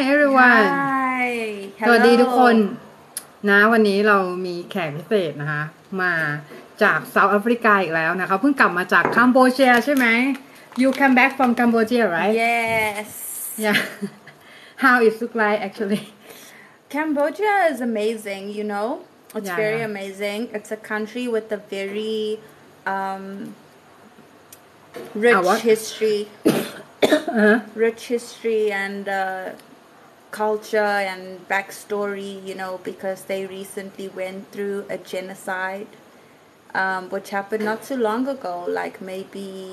Hi everyone Hi Hello. สวัสดีทุกคนนะวันนี้เรามีแขกพิเศษนะคะมาจากเซาท์แอฟริกาอีกแล้วนะคะเพิ่งกลับมาจากกัมพูชาใช่ไหม You come back from Cambodia right Yes Yeah How is it like actually Cambodia is amazing you know It's yeah, very yeah. amazing It's a country with a very rich history rich history and culture and backstory, you know, because they recently went through a genocide, which happened not too long ago, like maybe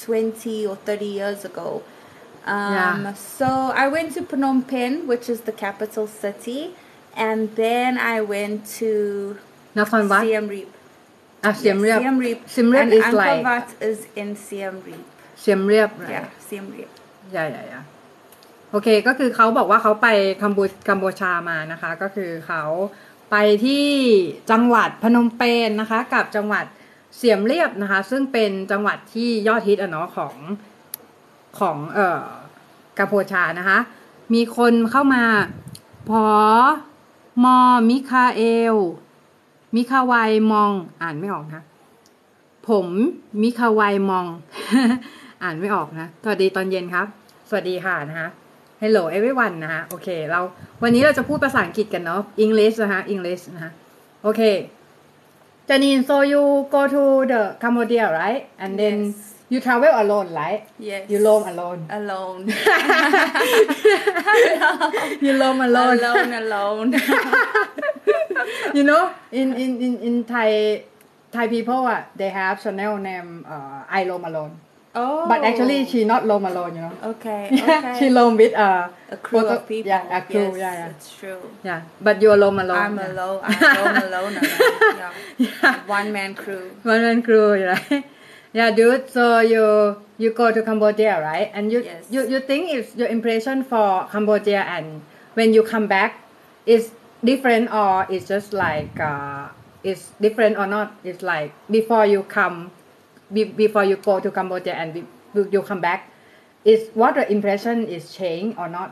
20 or 30 years ago. Yeah. So I went to Phnom Penh, which is the capital city, and then I went to Siem Reap. Siem Reap. Siem Reap is Angkor like... Wat is in Siem Reap. Siem Reap, right? Yeah, Siem Reap. Yeah, yeah, yeah.โอเคก็คือเขาบอกว่าเขาไปกัมพูชามานะคะก็คือเขาไปที่จังหวัดพนมเปญ นะคะกับจังหวัดเสียมเรียบนะคะซึ่งเป็นจังหวัดที่ยอดฮิตอ่ะเนาะของกัมพูชานะคะมีคนเข้ามาพอมอมิคาเอลมิคาไวมองอ่านไม่ออกนะผมมิคาไวมอง อ่านไม่ออกนะสวัสดีตอนเย็นครับสวัสดีค่ะนะคะHello everyone นะฮะโอเคเราวันนี้เราจะพูดภาษาอังกฤษกันเนาะ English นะฮะ English นะฮะโอเค Janine so you go to the Cambodia right and then yes. you travel alone right yes you roam alone you roam alone you know in Thai people they have channel name I roam alone Oh. But actually, she not roam alone, you know. Okay. She roam with a crew of people. Yeah, a crew. Yes, yeah. It's true. Yeah, but you are roam alone. I'm yeah. alone. I roam alone. Yeah. yeah. One man crew, right? Yeah, dude. So you go to Cambodia, right? And you yes. you think it's your impression for Cambodia, and when you come back, is different or it's just like it's different or not? It's like before you come.Before you go to Cambodia and you come back, is what the impression is changed or not?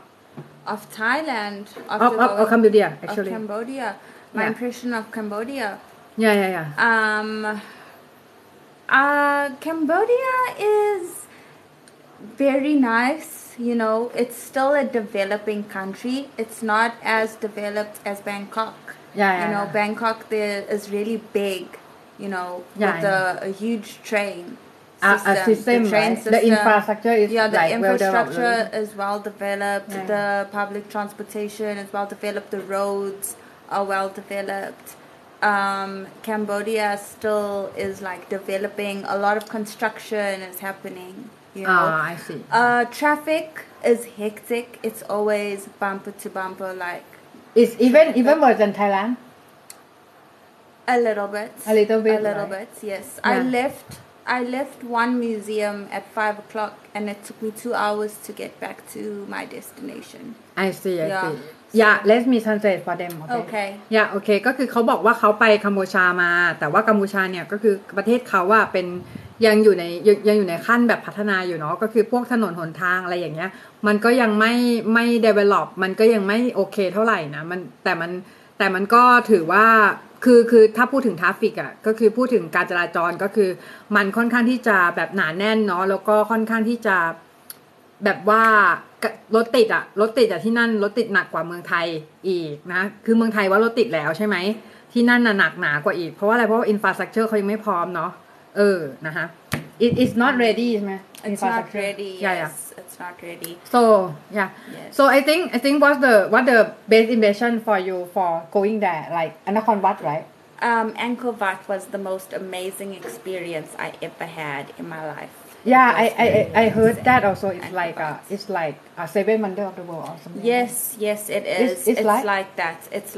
Of Thailand, of Cambodia, actually. Of Cambodia, my yeah. impression of Cambodia. Yeah. Cambodia is very nice. You know, it's still a developing country. It's not as developed as Bangkok. Yeah. You know, Bangkok there is really big.You know, yeah, with a huge train system. The train right? system. The infrastructure is yeah, the like infrastructure well developed. Is well developed. Yeah. The public transportation is well developed. The roads are well developed. Cambodia still is like developing. A lot of construction is happening. You know, I see. Traffic is hectic. It's always bumper to bumper. Like it's even worse than Thailand.A little bit, yes. Yeah. I left one museum at 5 o'clock and it took me 2 hours to get back to my destination. I see. Yeah, let me translate for them, okay? Yeah, okay. ก็คือเขาบอกว่าเขาไปกัมพูชามาแต่ว่ากัมพูชาเนี่ยก็คือประเทศเขาว่าเป็นยังอยู่ในขั้นแบบพัฒนาอยู่เนาะก็คือพวกถนนหนทางอะไรอย่างเงี้ยมันก็ยังไม่ develop มันก็ยังไม่โอเคเท่าไหร่นะแต่มันก็ถือว่าคือถ้าพูดถึงทราฟฟิกอ่ะก็คือพูดถึงการจราจรก็คือมันค่อนข้างที่จะแบบหนาแน่นเนาะแล้วก็ค่อนข้างที่จะแบบว่ารถติดอ่ะที่นั่นรถติดหนักกว่าเมืองไทยอีกนะคือเมืองไทยว่ารถติดแล้วใช่ไหมที่นั่นน่ะหนักหนากว่าอีกเพราะว่าอะไรเพราะว่าอินฟราสตรัคเจอร์เขายังไม่พร้อมเนาะนะคะ it's not ready ใช่ไหม it's not ready yes it's not ready so yeah yes. so I think what the best impression for you for going there like Angkor Wat right Angkor Wat was the most amazing experience I ever had in my life yeah I heard that also it's like a seven wonder of the world or something yes it is it's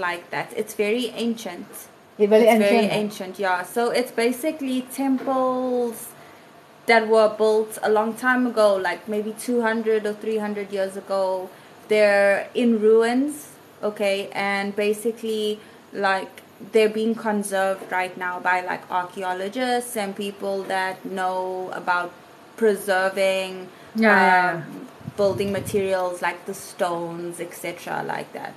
like that it's very ancient yeah so it's basically temples that were built a long time ago, like maybe 200 or 300 years ago. They're in ruins, okay? And basically, like, they're being conserved right now by, like, archaeologists and people that know about preserving building materials like the stones, etc., like that.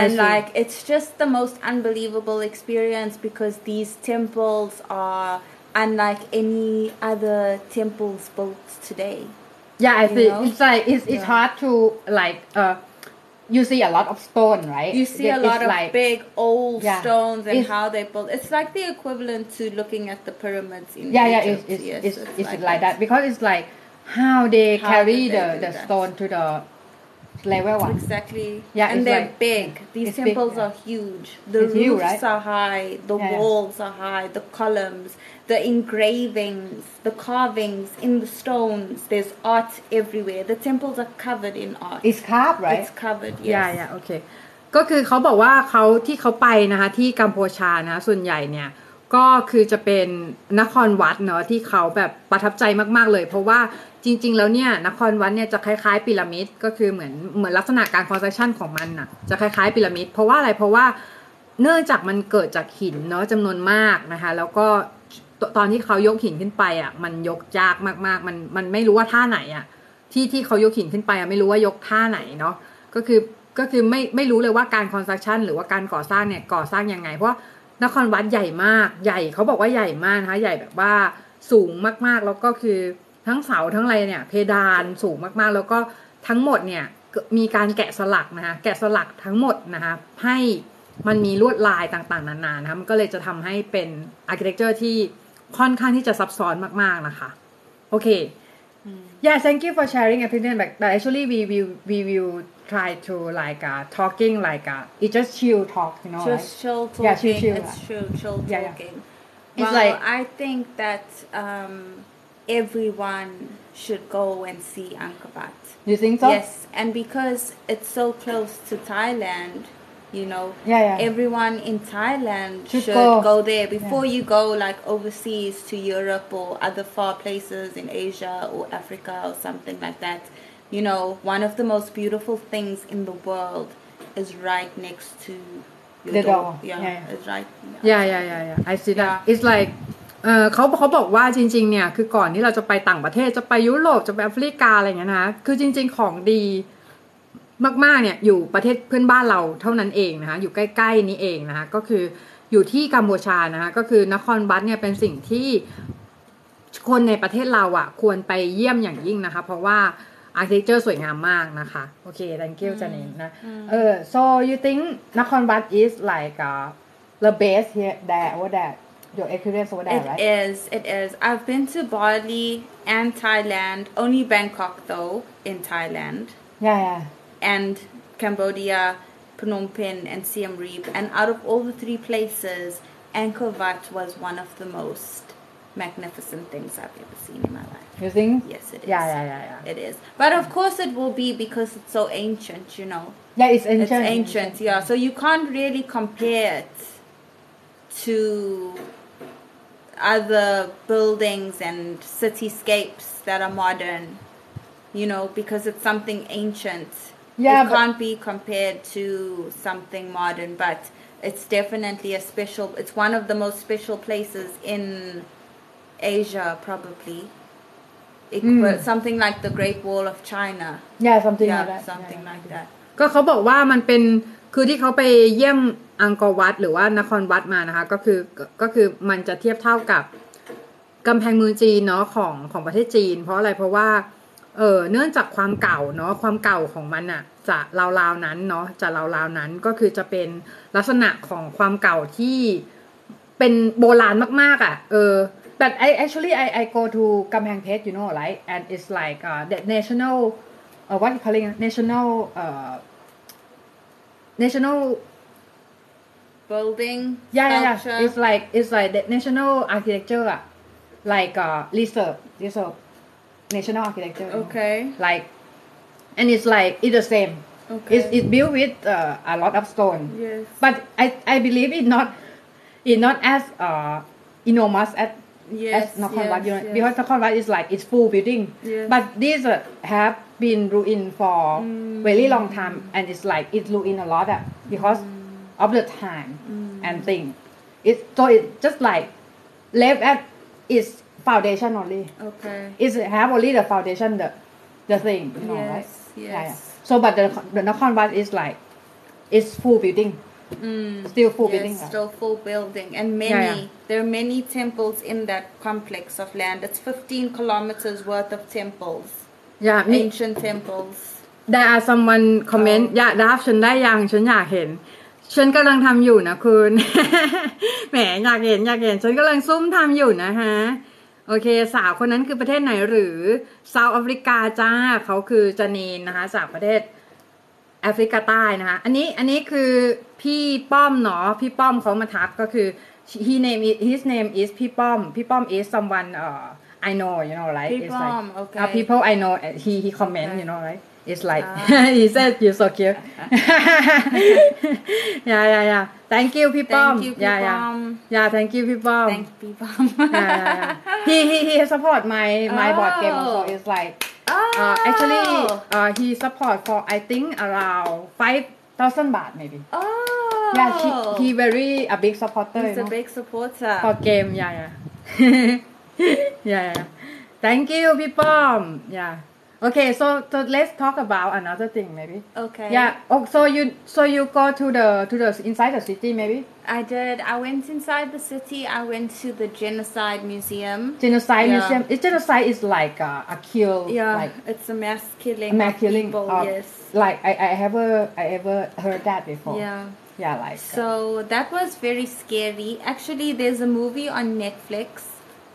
And like it's just the most unbelievable experience because these temples are unlike any other temples built today. Yeah, I see. Know? It's like it's hard to like you see a lot of stone, right? You see a lot of like, big old stones and how they built. It's like the equivalent to looking at the pyramids in Egypt. It's like that because it's like how they carry the stone to the level one. Exactly. Yeah, and they're like, big. These temples are huge. The roofs are high. The walls are high. The columns, the engravings, the carvings in the stones. There's art everywhere. The temples are covered in art. It's carved, right? It's covered, yes. Yeah, yeah, okay. ก็คือเขาบอกว่าเขาที่เขาไปนะคะที่กัมพูชานะส่วนใหญ่เนี่ยก็คือจะเป็นนครวัดเนาะที่เขาแบบประทับใจมากๆเลยเพราะว่าจริงๆแล้วเนี่ยนครวัดเนี่ยจะคล้ายๆพีระมิดก็คือเหมือนลักษณะการคอนสตรัคชั่นของมันน่ะจะคล้ายๆพีระมิดเพราะว่าอะไรเพราะว่าเนื่องจากมันเกิดจากหินเนาะจำนวนมากนะคะแล้วก็ตอนที่เขายกหินขึ้นไปอ่ะมันยกยากมากๆมันไม่รู้ว่าท่าไหนอ่ะที่เขายกหินขึ้นไปอ่ะไม่รู้ว่ายกท่าไหนเนาะก็คือไม่รู้เลยว่าการคอนสตรัคชั่นหรือว่าการก่อสร้างเนี่ยก่อสร้างยังไงเพราะนครวัดใหญ่มากใหญ่เขาบอกว่าใหญ่มากนะคะใหญ่แบบว่าสูงมากๆแล้วก็คือทั้งเสาทั้งอะไรเนี่ยเพดานสูงมากๆแล้วก็ทั้งหมดเนี่ยมีการแกะสลักนะคะแกะสลักทั้งหมดนะคะให้มันมีลวดลายต่างๆนานานะคะมันก็เลยจะทำให้เป็น architecture ที่ค่อนข้างที่จะซับซ้อนมากๆนะคะโอเค yeah thank you for sharing opinion but actually we will try to like talking like it's just chill talk you know just chill talking yeah, chill, it's true chill talking well like, I think that everyone should go and see Angkor Wat. You think so? Yes, and because it's so close to Thailand, you know, everyone in Thailand should go there before you go like overseas to Europe or other far places in Asia or Africa or something like that. You know, one of the most beautiful things in the world is right next to your door. Yeah. It's right. Yeah. I see that. It's like.เขาบอกว่าจริงๆเนี่ยคือก่อนที่เราจะไปต่างประเทศจะไปยุโรปจะไปแอฟริกาอะไรอย่างเงี้ยนะคะคือจริงๆของดีมากๆเนี่ยอยู่ประเทศเพื่อนบ้านเราเท่านั้นเองนะคะอยู่ใกล้ๆนี้เองนะคะก็คืออยู่ที่กัมพูชานะคะก็คือนครวัดเนี่ยเป็นสิ่งที่คนในประเทศเราอ่ะควรไปเยี่ยมอย่างยิ่งนะคะเพราะว่าอาร์คิเทคเจอร์สวยงามมากนะคะโอเค thank you จันนินนะso you think นครวัด is like the best here there or that your experience over there, right? It is. I've been to Bali and Thailand, only Bangkok though, in Thailand. Yeah. And Cambodia, Phnom Penh and Siem Reap. And out of all the three places, Angkor Wat was one of the most magnificent things I've ever seen in my life. You think? Yes, it is. Yeah. It is. But of course it will be because it's so ancient, you know. Yeah, it's ancient. So you can't really compare it to...other buildings and cityscapes that are modern, you know, because it's something ancient. Yeah, it can't be compared to something modern, but it's definitely it's one of the most special places in Asia, probably. Something like the Great Wall of China. Yeah, something like that. ก็เขาบอกว่ามันเป็นคือที่เขาไปเยี่ยมอังกอร์วัดหรือว่านครวัดมานะคะก็คือมันจะเทียบเท่ากับกำแพงเมืองจีนเนาะของประเทศจีนเพราะอะไรเพราะว่าเนื่องจากความเก่าเนาะความเก่าของมันน่ะจะราวๆนั้นเนาะจะราวๆนั้นก็คือจะเป็นลักษณะของความเก่าที่เป็นโบราณมากๆอ่ะbut I go to กำแพงเพชร you know right and it's like the national what you calling national building culture. It's like the national architecture like reserve national architecture okay like and it's like it's the same okay it's built with a lot of stone yes but I believe it's not as enormous as Nakhon Wat because Nakhon Wat is like it's full building yes. but these have been ruined for very long time and it's like it's ruined a lot because of the time and thing it's just like left at its foundation only okay it have only the foundation the the thing you know right yeah so but the Nakhon Wat is like it's full building still full building still full building and many there are many temples in that complex of land. It's 15 kilometers worth of temples ancient temples. There are someone comment อยากรับฉันได้ยังฉันอยากเห็นฉันกำลังทำอยู่นะคุณแหมอยากเห็นฉันกำลังซุ่มทำอยู่นะฮะโอเคสาวคนนั้นคือประเทศไหนหรือเซาท์แอฟริกาจ้าเขาคือจานีนนะคะจากประเทศแอฟริกาใต้นะคะอันนี้คือพี่ป้อมเนาะพี่ป้อมเขามาทักก็คือ his name is พี่ป้อม is someone I know you know right it's like people I know he comment you know right it's like he said you're so cute yeah thank you พี่ป้อม yeah thank you พี่ป้อม he support my board game also it's like actually he support for I think around 5,000 baht maybe yeah he very a big supporter he's a big supporter for game yeah thank you พี่ป้อม yeah Okay, so let's talk about another thing, maybe. Okay. Yeah. Oh, so you go to the inside the city, maybe. I did. I went inside the city. I went to the genocide museum. Genocide museum. Genocide is like a kill. Yeah. Like, it's a mass killing. Of people. Yes. Like I ever heard that before. Yeah. Yeah, like. So that was very scary. Actually, there's a movie on Netflix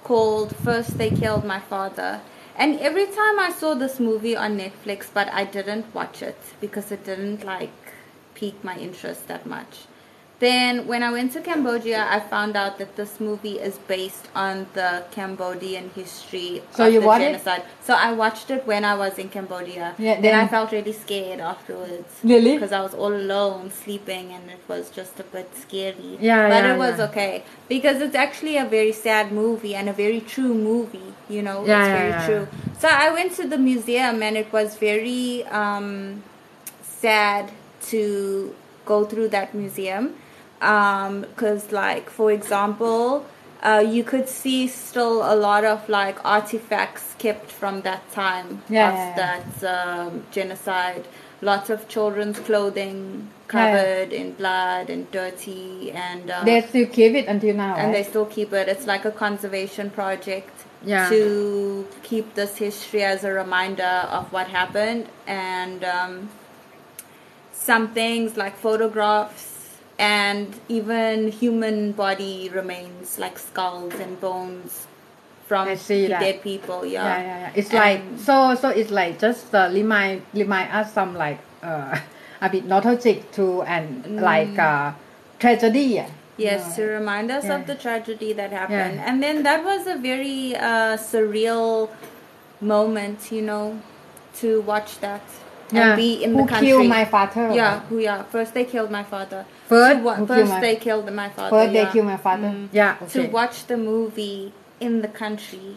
called First They Killed My Father.And every time I saw this movie on Netflix, but I didn't watch it because it didn't like pique my interest that much. Then when I went to Cambodia, I found out that this movie is based on the Cambodian history of the genocide. So I watched it when I was in Cambodia. Yeah, then I felt really scared afterwards. Really? Because I was all alone sleeping and it was just a bit scary. Yeah, but it was okay because it's actually a very sad movie and a very true movie. You know, it's very true. So I went to the museum and it was very sad to go through that museum. Because like for example you could see still a lot of like artifacts kept from that time of that genocide. Lots of children's clothing covered in blood and dirty and they still keep it until now and they still keep it. It's like a conservation project to keep this history as a reminder of what happened. And some things like photographs and even human body remains like skulls and bones from dead people. Yeah. It's and like so it's like just remind us some like a bit nostalgic to and like tragedy. Yes, to remind us of the tragedy that happened. And then that was a very surreal moment, you know, to watch that. Yeah. And be in the country. Who killed my father? First they killed my father. First they killed my father. Yeah. Okay. To watch the movie in the country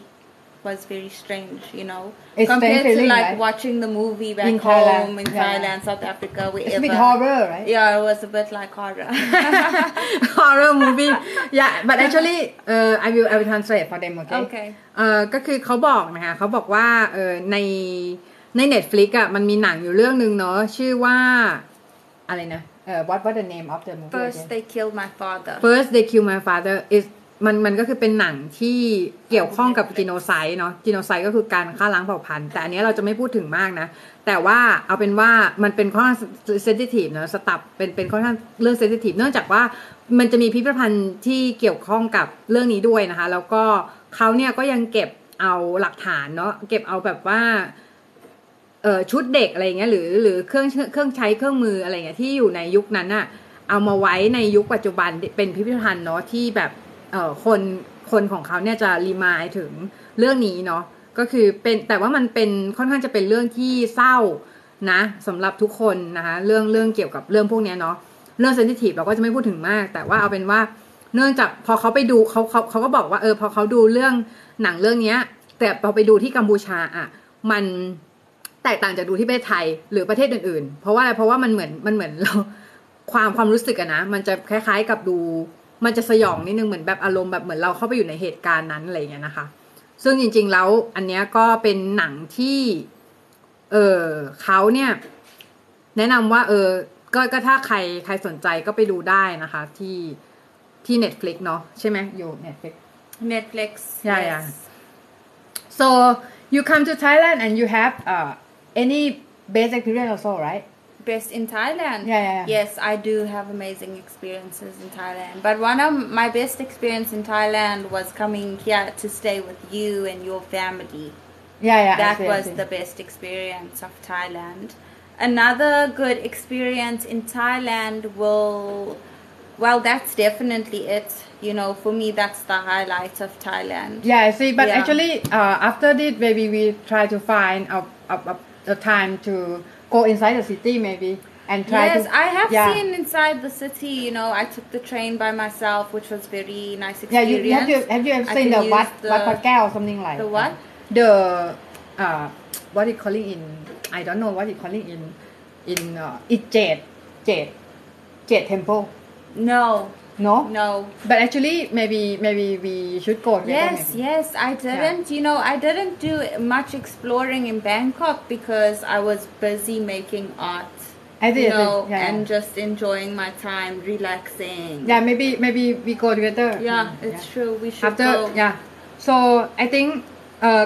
was very strange, you know. It's compared to like watching the movie back in home in Thailand, South Africa, wherever. It's a bit horror, right? Yeah, it was a bit like horror. Horror movie. Yeah, but actually, I will translate for them, okay? Okay. ก็คือเขาบอกนะคะเขาบอกว่าใน Netflix อ่ะมันมีหนังอยู่เรื่องนึงเนาะชื่อว่าอะไรนะwhat the name of the movie First They Killed My Father First They Killed My Father is มันก็คือเป็นหนังที่เกี่ยวข้องกับจีโนไซด์เนาะจีโนไซด์ก็คือการฆ่าล้างเผ่าพันธุ์แต่อันนี้เราจะไม่พูดถึงมากนะแต่ว่าเอาเป็นว่ามันเป็นค่อนข้างเซนซิทีฟเนาะสตับเป็นค่อนข้างเรื่องเซนซิทีฟเนื่องจากว่ามันจะมีพิพิธภัณฑ์ที่เกี่ยวข้องกับเรื่องนี้ด้วยนะคะแล้วก็เขาเนี่ยก็ยังเก็บเอาหลักฐานเนาะเก็บเอาแบบว่าชุดเด็กอะไรอย่างเงี้ยหรือเครื่องใช้เครื่องมืออะไรอย่างเงี้ยที่อยู่ในยุคนั้นน่ะเอามาไว้ในยุคปัจจุบันเป็นพิพิธภัณฑ์เนาะที่แบบคนของเขาเนี่ยจะรีมายถึงเรื่องนี้เนาะก็คือเป็นแต่ว่ามันเป็นค่อนข้างจะเป็นเรื่องที่เศร้านะสำหรับทุกคนนะคะเรื่องเกี่ยวกับเรื่องพวกเนี้ยเนาะเรื่องเซนซิทีฟเราก็จะไม่พูดถึงมากแต่ว่าเอาเป็นว่าเนื่องจากพอเขาไปดูเขาก็บอกว่าพอเขาดูเรื่องหนังเรื่องเนี้ยแต่พอไปดูที่กัมพูชาอ่ะมันแตกต่างจากดูที่ประเทศไทยหรือประเทศอื่นๆเพราะว่าอะไรเพราะว่ามันเหมือนเราความรู้สึกอะนะมันจะคล้ายๆกับดูมันจะสยองนิดนึงเหมือนแบบอารมณ์แบบเหมือนเราเข้าไปอยู่ในเหตุการณ์นั้นอะไรอย่างเงี้ยนะคะซึ่งจริงๆแล้วอันเนี้ยก็เป็นหนังที่ เขาเนี่ยแนะนำว่าก็ถ้าใครสนใจก็ไปดูได้นะคะที่ Netflix เนาะใช่ไหมอยู่ Netflix yeah, yes. yeah. So you come to Thailand and you have any best experience also right best in Thailand yeah, yeah, yeah. Yes I do have amazing experiences in Thailand but one of my best experience in Thailand was coming here to stay with you and your family yeah yeah that was the best experience of Thailand another good experience in Thailand Well, that's definitely it. You know, for me, that's the highlight of Thailand. Yeah, I see. But actually, after this, maybe we try to find a time to go inside the city, maybe, and try. Yes, I have seen inside the city. You know, I took the train by myself, which was very nice experience. Yeah, have you ever seen the Wat Phra Kaew or something like the what? What it calling in? I don't know what it calling in Jet Temple.No. But actually, maybe we should go. Yes, yes. I didn't. Yeah. You know, I didn't do much exploring in Bangkok because I was busy making art. And just enjoying my time, relaxing. Yeah, maybe we go together. Yeah, it's true. We should go. Yeah. So I think,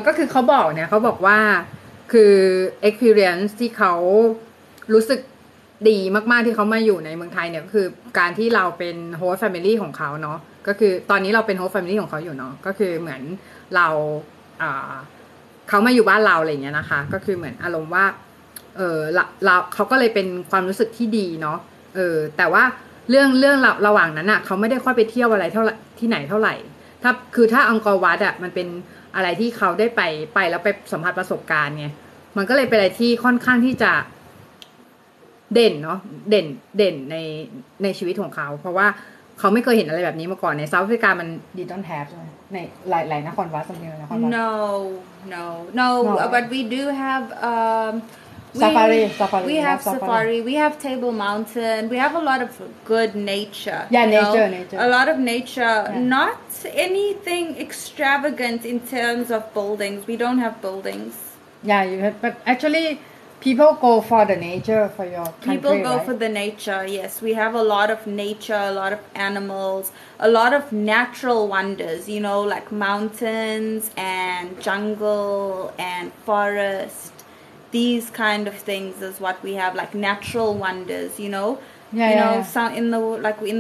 ก็คือเขาบอกเนี่ยเขาบอกว่าคือ experience ที่เขารู้สึกดีมากๆที่เขามาอยู่ในเมืองไทยเนี่ยก็คือการที่เราเป็นโฮสต์แฟมิลี่ของเขาเนาะก็คือตอนนี้เราเป็นโฮสต์แฟมิลี่ของเขาอยู่เนาะก็คือเหมือนเราเขามาอยู่บ้านเราอะไรเงี้ยนะคะก็คือเหมือนอารมณ์ว่าเราเขาก็เลยเป็นความรู้สึกที่ดีเนาะแต่ว่าเรื่องระหว่างนั้นอ่ะเขาไม่ได้ค่อยไปเที่ยวอะไรเท่าที่ไหนเท่าไหร่ถ้าคือถ้าอังกอร์วัดอ่ะมันเป็นอะไรที่เขาได้ไปแล้วไปสัมผัสประสบการณ์ไงมันก็เลยเป็นอะไรที่ค่อนข้างที่จะเด่นเนาะเด่นในชีวิตของเขาเพราะว่าเขาไม่เคยเห็นอะไรแบบนี้มาก่อนในเซาท์แอฟริกามัน didn't have ในหลายนครวัดสำเนียงนครวัด no but we do have safari we have safari we have Table Mountain we have a lot of good nature nature a lot of nature not anything extravagant in terms of buildings we don't have buildings you have but actually People go for the nature for your country, People go for the nature, yes. We have a lot of nature, a lot of animals, a lot of natural wonders, you know, like mountains and jungle and forest. These kind of things is what we have, like natural wonders, you know. Some in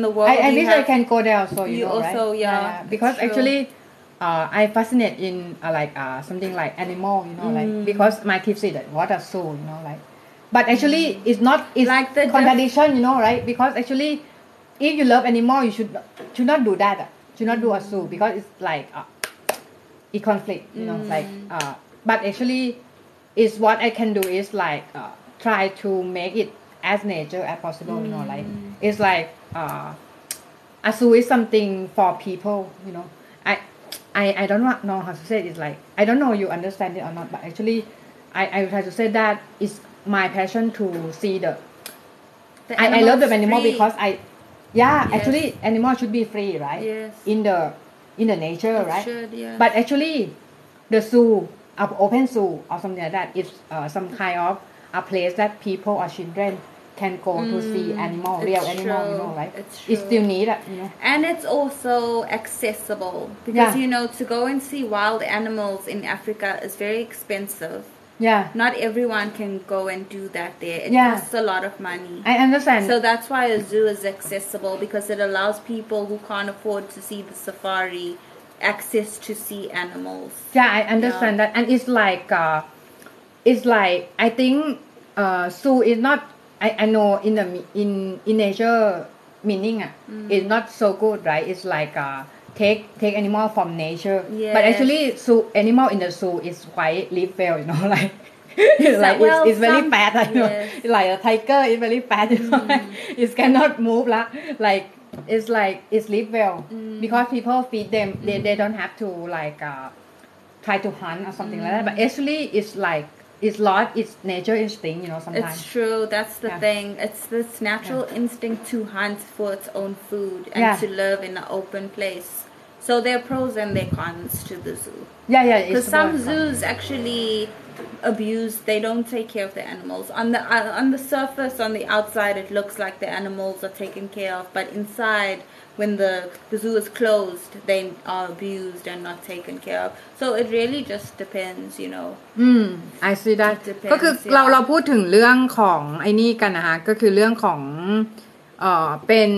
the world. I wish I can go there also, right? Because actually, I fascinate in something like animal, because my kids say that what a soul, But actually, it's not like the contradiction, Because actually, if you love animal, you should not do that. Should not do a soul because it's like it conflict, But actually, is what I can do is try to make it as nature as possible, It's like a soul is something for people, I don't know how to say it. It's like I don't know you understand it or not, but actually, I try to say that it's my passion to see the I love the animal because actually animal should be free, right? Yes. In the nature, it right? Should, yes. But actually, the zoo, open zoo or something like that, is some kind of a place that people or children.Can go to see animal, real animal, right? It's still needed, And it's also accessible because to go and see wild animals in Africa is very expensive. Yeah. Not everyone can go and do that there. It costs a lot of money. I understand. So that's why a zoo is accessible because it allows people who can't afford to see the safari access to see animals. Yeah, I understand that, and it's like I think zoo is not.I know in nature meaning it's not so good, right? It's like take animal from nature, but actually zoo animal in the zoo is quite live well, like it's like it's very fat, like a tiger is very fat, it cannot move lah, like it's like it's live well because people feed them, they don't have to try to hunt or something like that, but actually it's like.It's lost its nature instinct, sometimes. It's true. That's the thing. It's this natural instinct to hunt for its own food and to live in an open place. So there are pros and there are cons to the zoo. Yeah, yeah. Because some zoos actually abused. They don't take care of the animals. On the surface, on the outside, it looks like the animals are taken care of, but inside, when the zoo is closed, they are abused and not taken care of. So it really just depends, you know. I see that. ก็คือเราพูดถึงเรื่องของไอ้นี่กันนะคะก็คือเรื่องของเป็น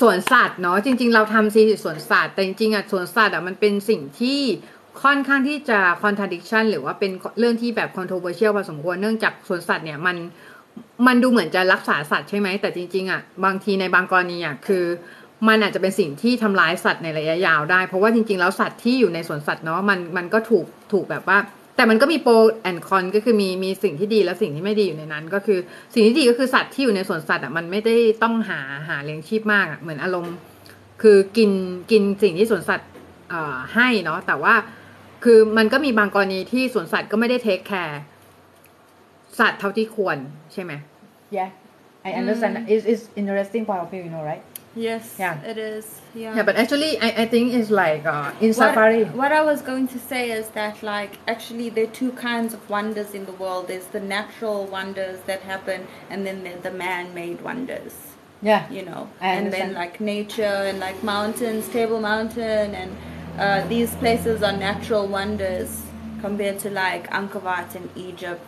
สวนสัตว์เนาะจริงๆเราทำซีรีส์สวนสัตว์แต่จริงๆอ่ะสวนสัตว์อ่ะมันเป็นสิ่งที่ค่อนข้างที่จะ contradiction หรือว่าเป็นเรื่องที่แบบ controversial พอสมควรเนื่องจากสวนสัตว์เนี่ยมันดูเหมือนจะรักษาสัตว์ใช่ไหมแต่จริงๆอ่ะบางทีในบางกรณีอ่ะคือมันอาจจะเป็นสิ่งที่ทำร้ายสัตว์ในระยะยาวได้เพราะว่าจริงๆแล้วสัตว์ที่อยู่ในสวนสัตว์เนาะมันก็ถูกแบบว่าแต่มันก็มีโปรแอนคอนก็คือมีสิ่งที่ดีและสิ่งที่ไม่ดีอยู่ในนั้นก็คือสิ่งที่ดีก็คือสัตว์ที่อยู่ในสวนสัตว์อ่ะมันไม่ได้ต้องหาเลี้ยงชีพมากอ่ะเหมือนอารมณ์คือกินสิ่งที่สวนสัตว์ให้เนาะแต่ว่าคือมันก็มีบางกรณีที่สวนสัตว์ก็ไม่ได้เทคแคร์สัตว์เท่าที่ควรใช่ไหม Yeah, I understand. It's interesting point of view, you know, right? Yes, yeah. It is. Yeah. Yeah, but actually, I think it's like in safari. What I was going to say is that, like, actually, there are two kinds of wonders in the world. There's the natural wonders that happen, and then there's the man-made wonders. Yeah. You know, and then like nature and like mountains, Table Mountain, and these places are natural wonders.Compared to like Angkor Wat in Egypt,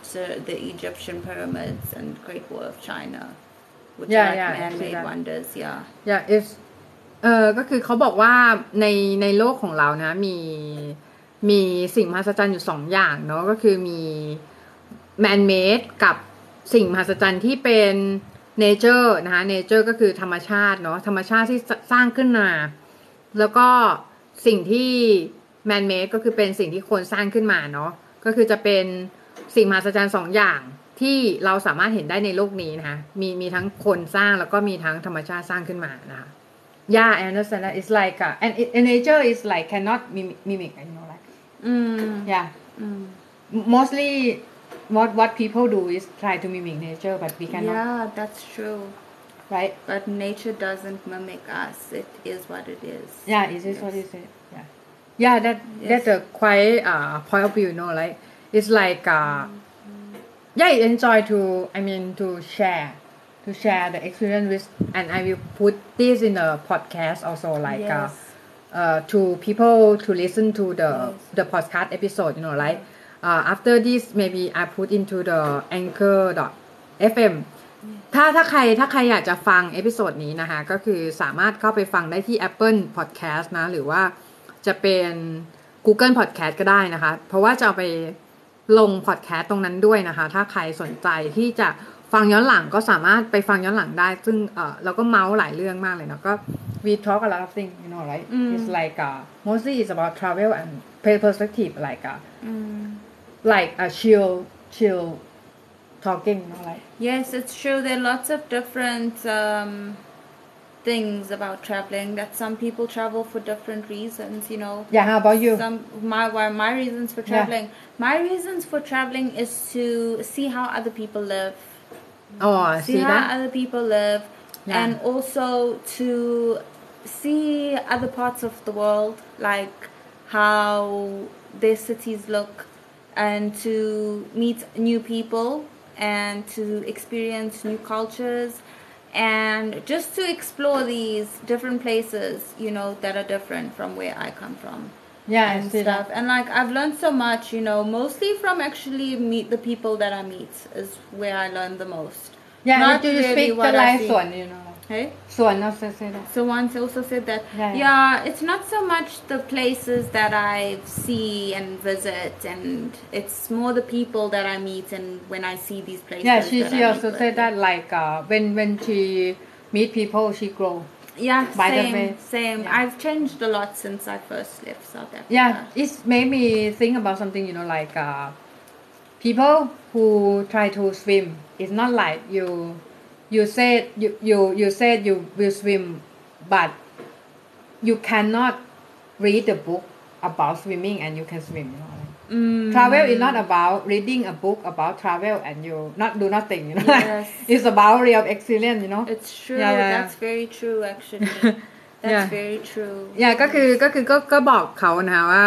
the Egyptian pyramids and Great Wall of China, which are like man-made wonders. Yeah. Yeah. It's. ก็คือเขาบอกว่าในโลกของเรานะมีสิ่งมหัศจรรย์อยู่สองอย่างเนาะก็คือมี man-made กับสิ่งมหัศจรรย์ที่เป็น nature นะคะ nature ก็คือธรรมชาติเนาะธรรมชาติที่สร้างขึ้นมาแล้วก็สิ่งที่man-made ก็คือเป็นสิ่งที่คนสร้างขึ้นมาเนาะก็คือจะเป็นสิ่งมหัศจรรย์2อย่างที่เราสามารถเห็นได้ในโลกนี้นะคะมีทั้งคนสร้างแล้วก็มีทั้งธรรมชาติสร้างขึ้นมานะคะ Yeah, I understand that it's like and nature is like cannot mimic, you know, like yeah. Mostly what people do is try to mimic nature but we cannot. Yeah, that's true.Right, but nature doesn't mimic us. It is what it is. Yeah, it is what it is. Yeah.Yeah, that's a quite point of view, you know, like it's like yeah, I enjoy to share the experience with, and I will put this in the podcast also, like to people to listen to the podcast episode, you know, like after this maybe I put into the Anchor.fm.ถ้าใครอยากจะฟังเอพิโซดนี้นะคะก็คือสามารถเข้าไปฟังได้ที่ Apple Podcast นะหรือว่าจะเป็น Google Podcast ก็ได้นะคะเพราะว่าจะเอาไปลง podcast ตรงนั้นด้วยนะคะถ้าใครสนใจที่จะฟังย้อนหลังก็สามารถไปฟังย้อนหลังได้ซึ่งเราก็เมาส์หลายเรื่องมากเลยเนาะก็ we talk a lot of things, you know, right? It's like mostly it's about travel and perspective like like a chill talking, you know, right? Yes, it's true. There are lots of different things about traveling that some people travel for different reasons, you know. Yeah, how about you? My reasons for traveling. Yeah. My reasons for traveling is to see how other people live. Oh, see that? How other people live, yeah. And also to see other parts of the world, like how their cities look, and to meet new people and to experience new cultures.And just to explore these different places, you know, that are different from where I come from. Yeah, and stuff. And like I've learned so much, you know, mostly from actually meet the people that I meet is where I learn the most. Yeah, not you really speak the life one, you know. Hey, Swan also said that. Swan also said that. Yeah, yeah, it's not so much the places that I see and visit, and it's more the people that I meet, and when I see these places. Yeah, she also said that like when she meet people, she grow. Yeah, same. Yeah. I've changed a lot since I first left South Africa. Yeah, it's made me think about something, you know, like people who try to swim. It's not like you said you will swim, but you cannot read a book about swimming and you can swim, you know. Travel is not about reading a book about travel and you not do nothing, you know. Yes. It's about real experience, you know. It's true. Yeah. That's very true actually. That's very true. Yeah ก็คือก็บอกเขานะว่า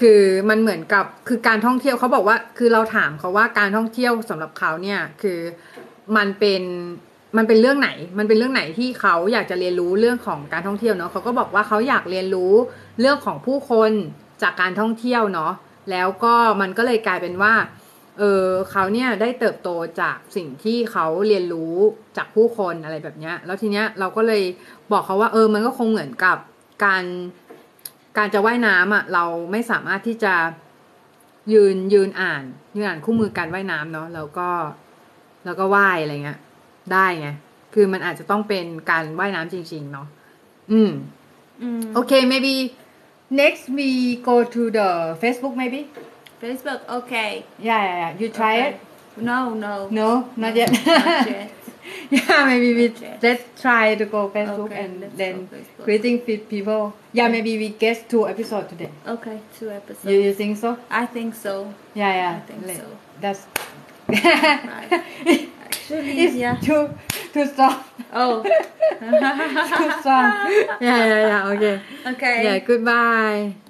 คือมันเหมือนกับคือการท่องเที่ยวเขาบอกว่าคือเราถามเขาว่าการท่องเที่ยวสำหรับเขาเนี่ยคือมันเป็นเรื่องไหนมันเป็นเรื่องไหนที่เขาอยากจะเรียนรู้เรื่องของการท่องเที่ยวเนาะเขาก็บอกว่าเขาอยากเรียนรู้เรื่องของผู้คนจากการท่องเที่ยวเนาะแล้วก็มันก็เลยกลายเป็นว่าเขาเนี่ยได้เติบโตจากสิ่งที่เขาเรียนรู้จากผู้คนอะไรแบบเนี้ยแล้วทีเนี้ยเราก็เลยบอกเขาว่ามันก็คงเหมือนกับการจะว่ายน้ำอ่ะเราไม่สามารถที่จะยืนอ่านคู่มือการว่ายน้ำเนาะแล้วก็ว่ายอะไรเงี้ยได้ไงคือมันอาจจะต้องเป็นการว่ายน้ำจริงๆเนาะโอเค maybe next we go to the Facebook maybe Facebook okay yeah you try okay. it no not yet yeah maybe we let's try to go Facebook okay, and then Facebook. Greeting people yeah maybe we get 2 episodes today okay 2 episodes you think so I think so yeah I think so that's right Actually, it's yeah. too strong. Oh. too strong. Yeah, okay. Okay. Yeah, goodbye.